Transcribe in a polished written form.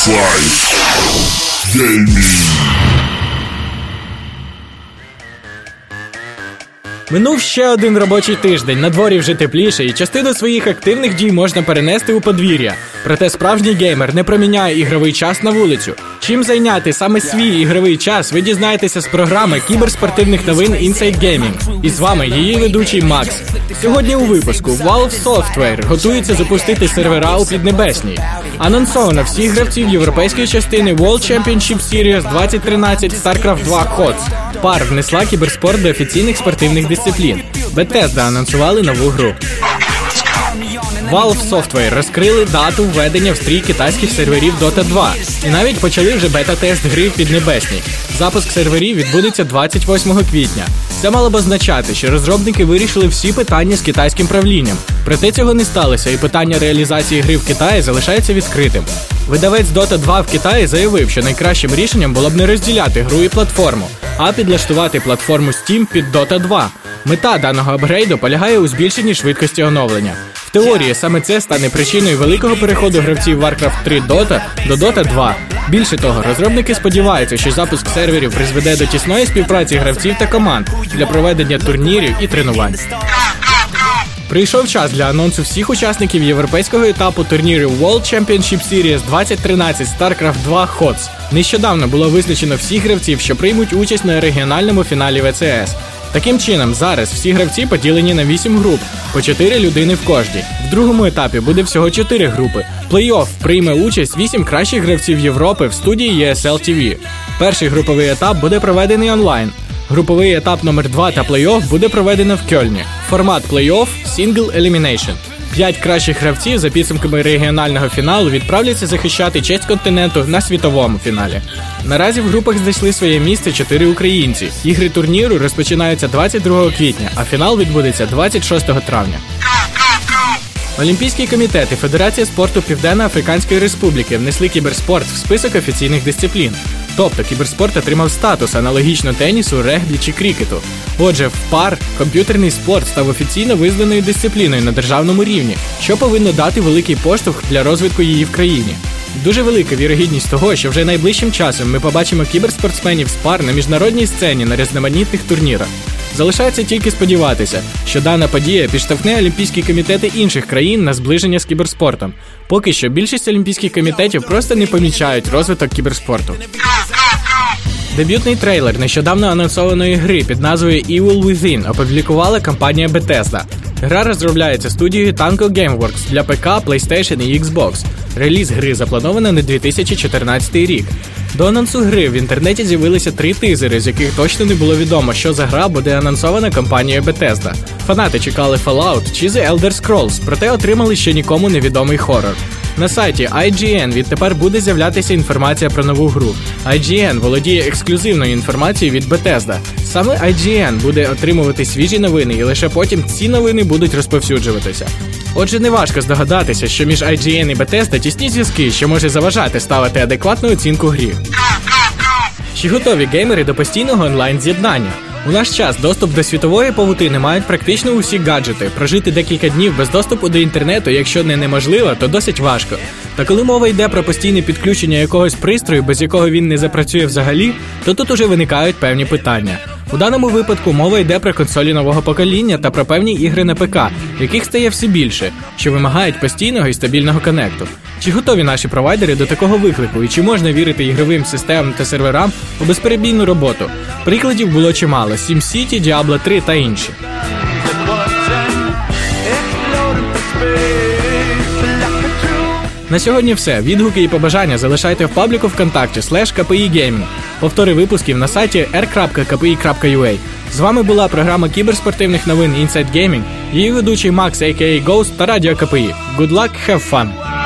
Inside Gaming. Минув ще один робочий тиждень, на дворі вже тепліше, і частину своїх активних дій можна перенести у подвір'я. Проте справжній геймер не проміняє ігровий час на вулицю. Чим зайняти саме свій ігровий час, ви дізнаєтеся з програми кіберспортивних новин Inside Gaming. І з вами її ведучий Макс. Сьогодні у випуску Valve Software готується запустити сервера у Піднебесній. Анонсовано всіх гравців європейської частини World Championship Series 2013 StarCraft 2 Hots. Пар внесла кіберспорт до офіційних спортивних дисциплін. Bethesda анонсували нову гру. Valve Software розкрили дату введення в стрій китайських серверів Dota 2. І навіть почали вже бета-тест гри в Піднебесній. Запуск серверів відбудеться 28 квітня. Це мало б означати, що розробники вирішили всі питання з китайським правлінням. Проте цього не сталося, і питання реалізації гри в Китаї залишається відкритим. Видавець Dota 2 в Китаї заявив, що найкращим рішенням було б не розділяти гру і платформу, а підлаштувати платформу Steam під Dota 2. Мета даного апгрейду полягає у збільшенні швидкості оновлення. В теорії саме це стане причиною великого переходу гравців Warcraft 3 Dota до Dota 2. Більше того, розробники сподіваються, що запуск серверів призведе до тісної співпраці гравців та команд для проведення турнірів і тренувань. Прийшов час для анонсу всіх учасників європейського етапу турнірів World Championship Series 2013 StarCraft 2 Hots. Нещодавно було визначено всіх гравців, що приймуть участь на регіональному фіналі ВЦС. Таким чином, зараз всі гравці поділені на 8 груп, по 4 людини в кожній. В другому етапі буде всього 4 групи. Плей-офф прийме участь 8 кращих гравців Європи в студії ESL TV. Перший груповий етап буде проведений онлайн. Груповий етап номер 2 та плей-офф буде проведено в Кельні. Формат плей-офф – Single Elimination. 5 кращих гравців за підсумками регіонального фіналу відправляться захищати честь континенту на світовому фіналі. Наразі в групах знайшли своє місце 4 українці. Ігри турніру розпочинаються 22 квітня, а фінал відбудеться 26 травня. Олімпійський комітет і Федерація спорту Південно-Африканської Республіки внесли кіберспорт в список офіційних дисциплін. Тобто кіберспорт отримав статус аналогічно тенісу, регбі чи крикету. Отже, в пар комп'ютерний спорт став офіційно визнаною дисципліною на державному рівні, що повинно дати великий поштовх для розвитку її в країні. Дуже велика вірогідність того, що вже найближчим часом ми побачимо кіберспортсменів з пар на міжнародній сцені на різноманітних турнірах. Залишається тільки сподіватися, що дана подія підштовхне олімпійські комітети інших країн на зближення з кіберспортом. Поки що більшість олімпійських комітетів просто не помічають розвиток кіберспорту. Дебютний трейлер нещодавно анонсованої гри під назвою Evil Within опублікувала компанія Bethesda. Гра розробляється студією Tango Gameworks для ПК, PlayStation і Xbox. Реліз гри заплановано на 2014 рік. До анонсу гри в інтернеті з'явилися 3 тизери, з яких точно не було відомо, що за гра буде анонсована компанією Bethesda. Фанати чекали Fallout чи The Elder Scrolls, проте отримали ще нікому невідомий хорор. На сайті IGN відтепер буде з'являтися інформація про нову гру. IGN володіє ексклюзивною інформацією від Bethesda. Саме IGN буде отримувати свіжі новини, і лише потім ці новини будуть розповсюджуватися. Отже, неважко здогадатися, що між IGN і Bethesda тісні зв'язки, що може заважати ставити адекватну оцінку грі. Чи готові геймери до постійного онлайн-з'єднання? У наш час доступ до світової павутини мають практично усі гаджети. Прожити декілька днів без доступу до інтернету, якщо не неможливо, то досить важко. Та коли мова йде про постійне підключення якогось пристрою, без якого він не запрацює взагалі, то тут уже виникають певні питання. У даному випадку мова йде про консолі нового покоління та про певні ігри на ПК, яких стає все більше, що вимагають постійного і стабільного коннекту. Чи готові наші провайдери до такого виклику і чи можна вірити ігровим системам та серверам у безперебійну роботу? Прикладів було чимало – SimCity, Diablo 3 та інші. На сьогодні все. Відгуки і побажання залишайте в пабліку ВКонтакті /KPIGaming. Повтори випусків на сайті r.kpi.ua. З вами була програма кіберспортивних новин Inside Gaming, її ведучий Макс, а.к.а. Ghost та Радіо КПІ. Good luck, have fun!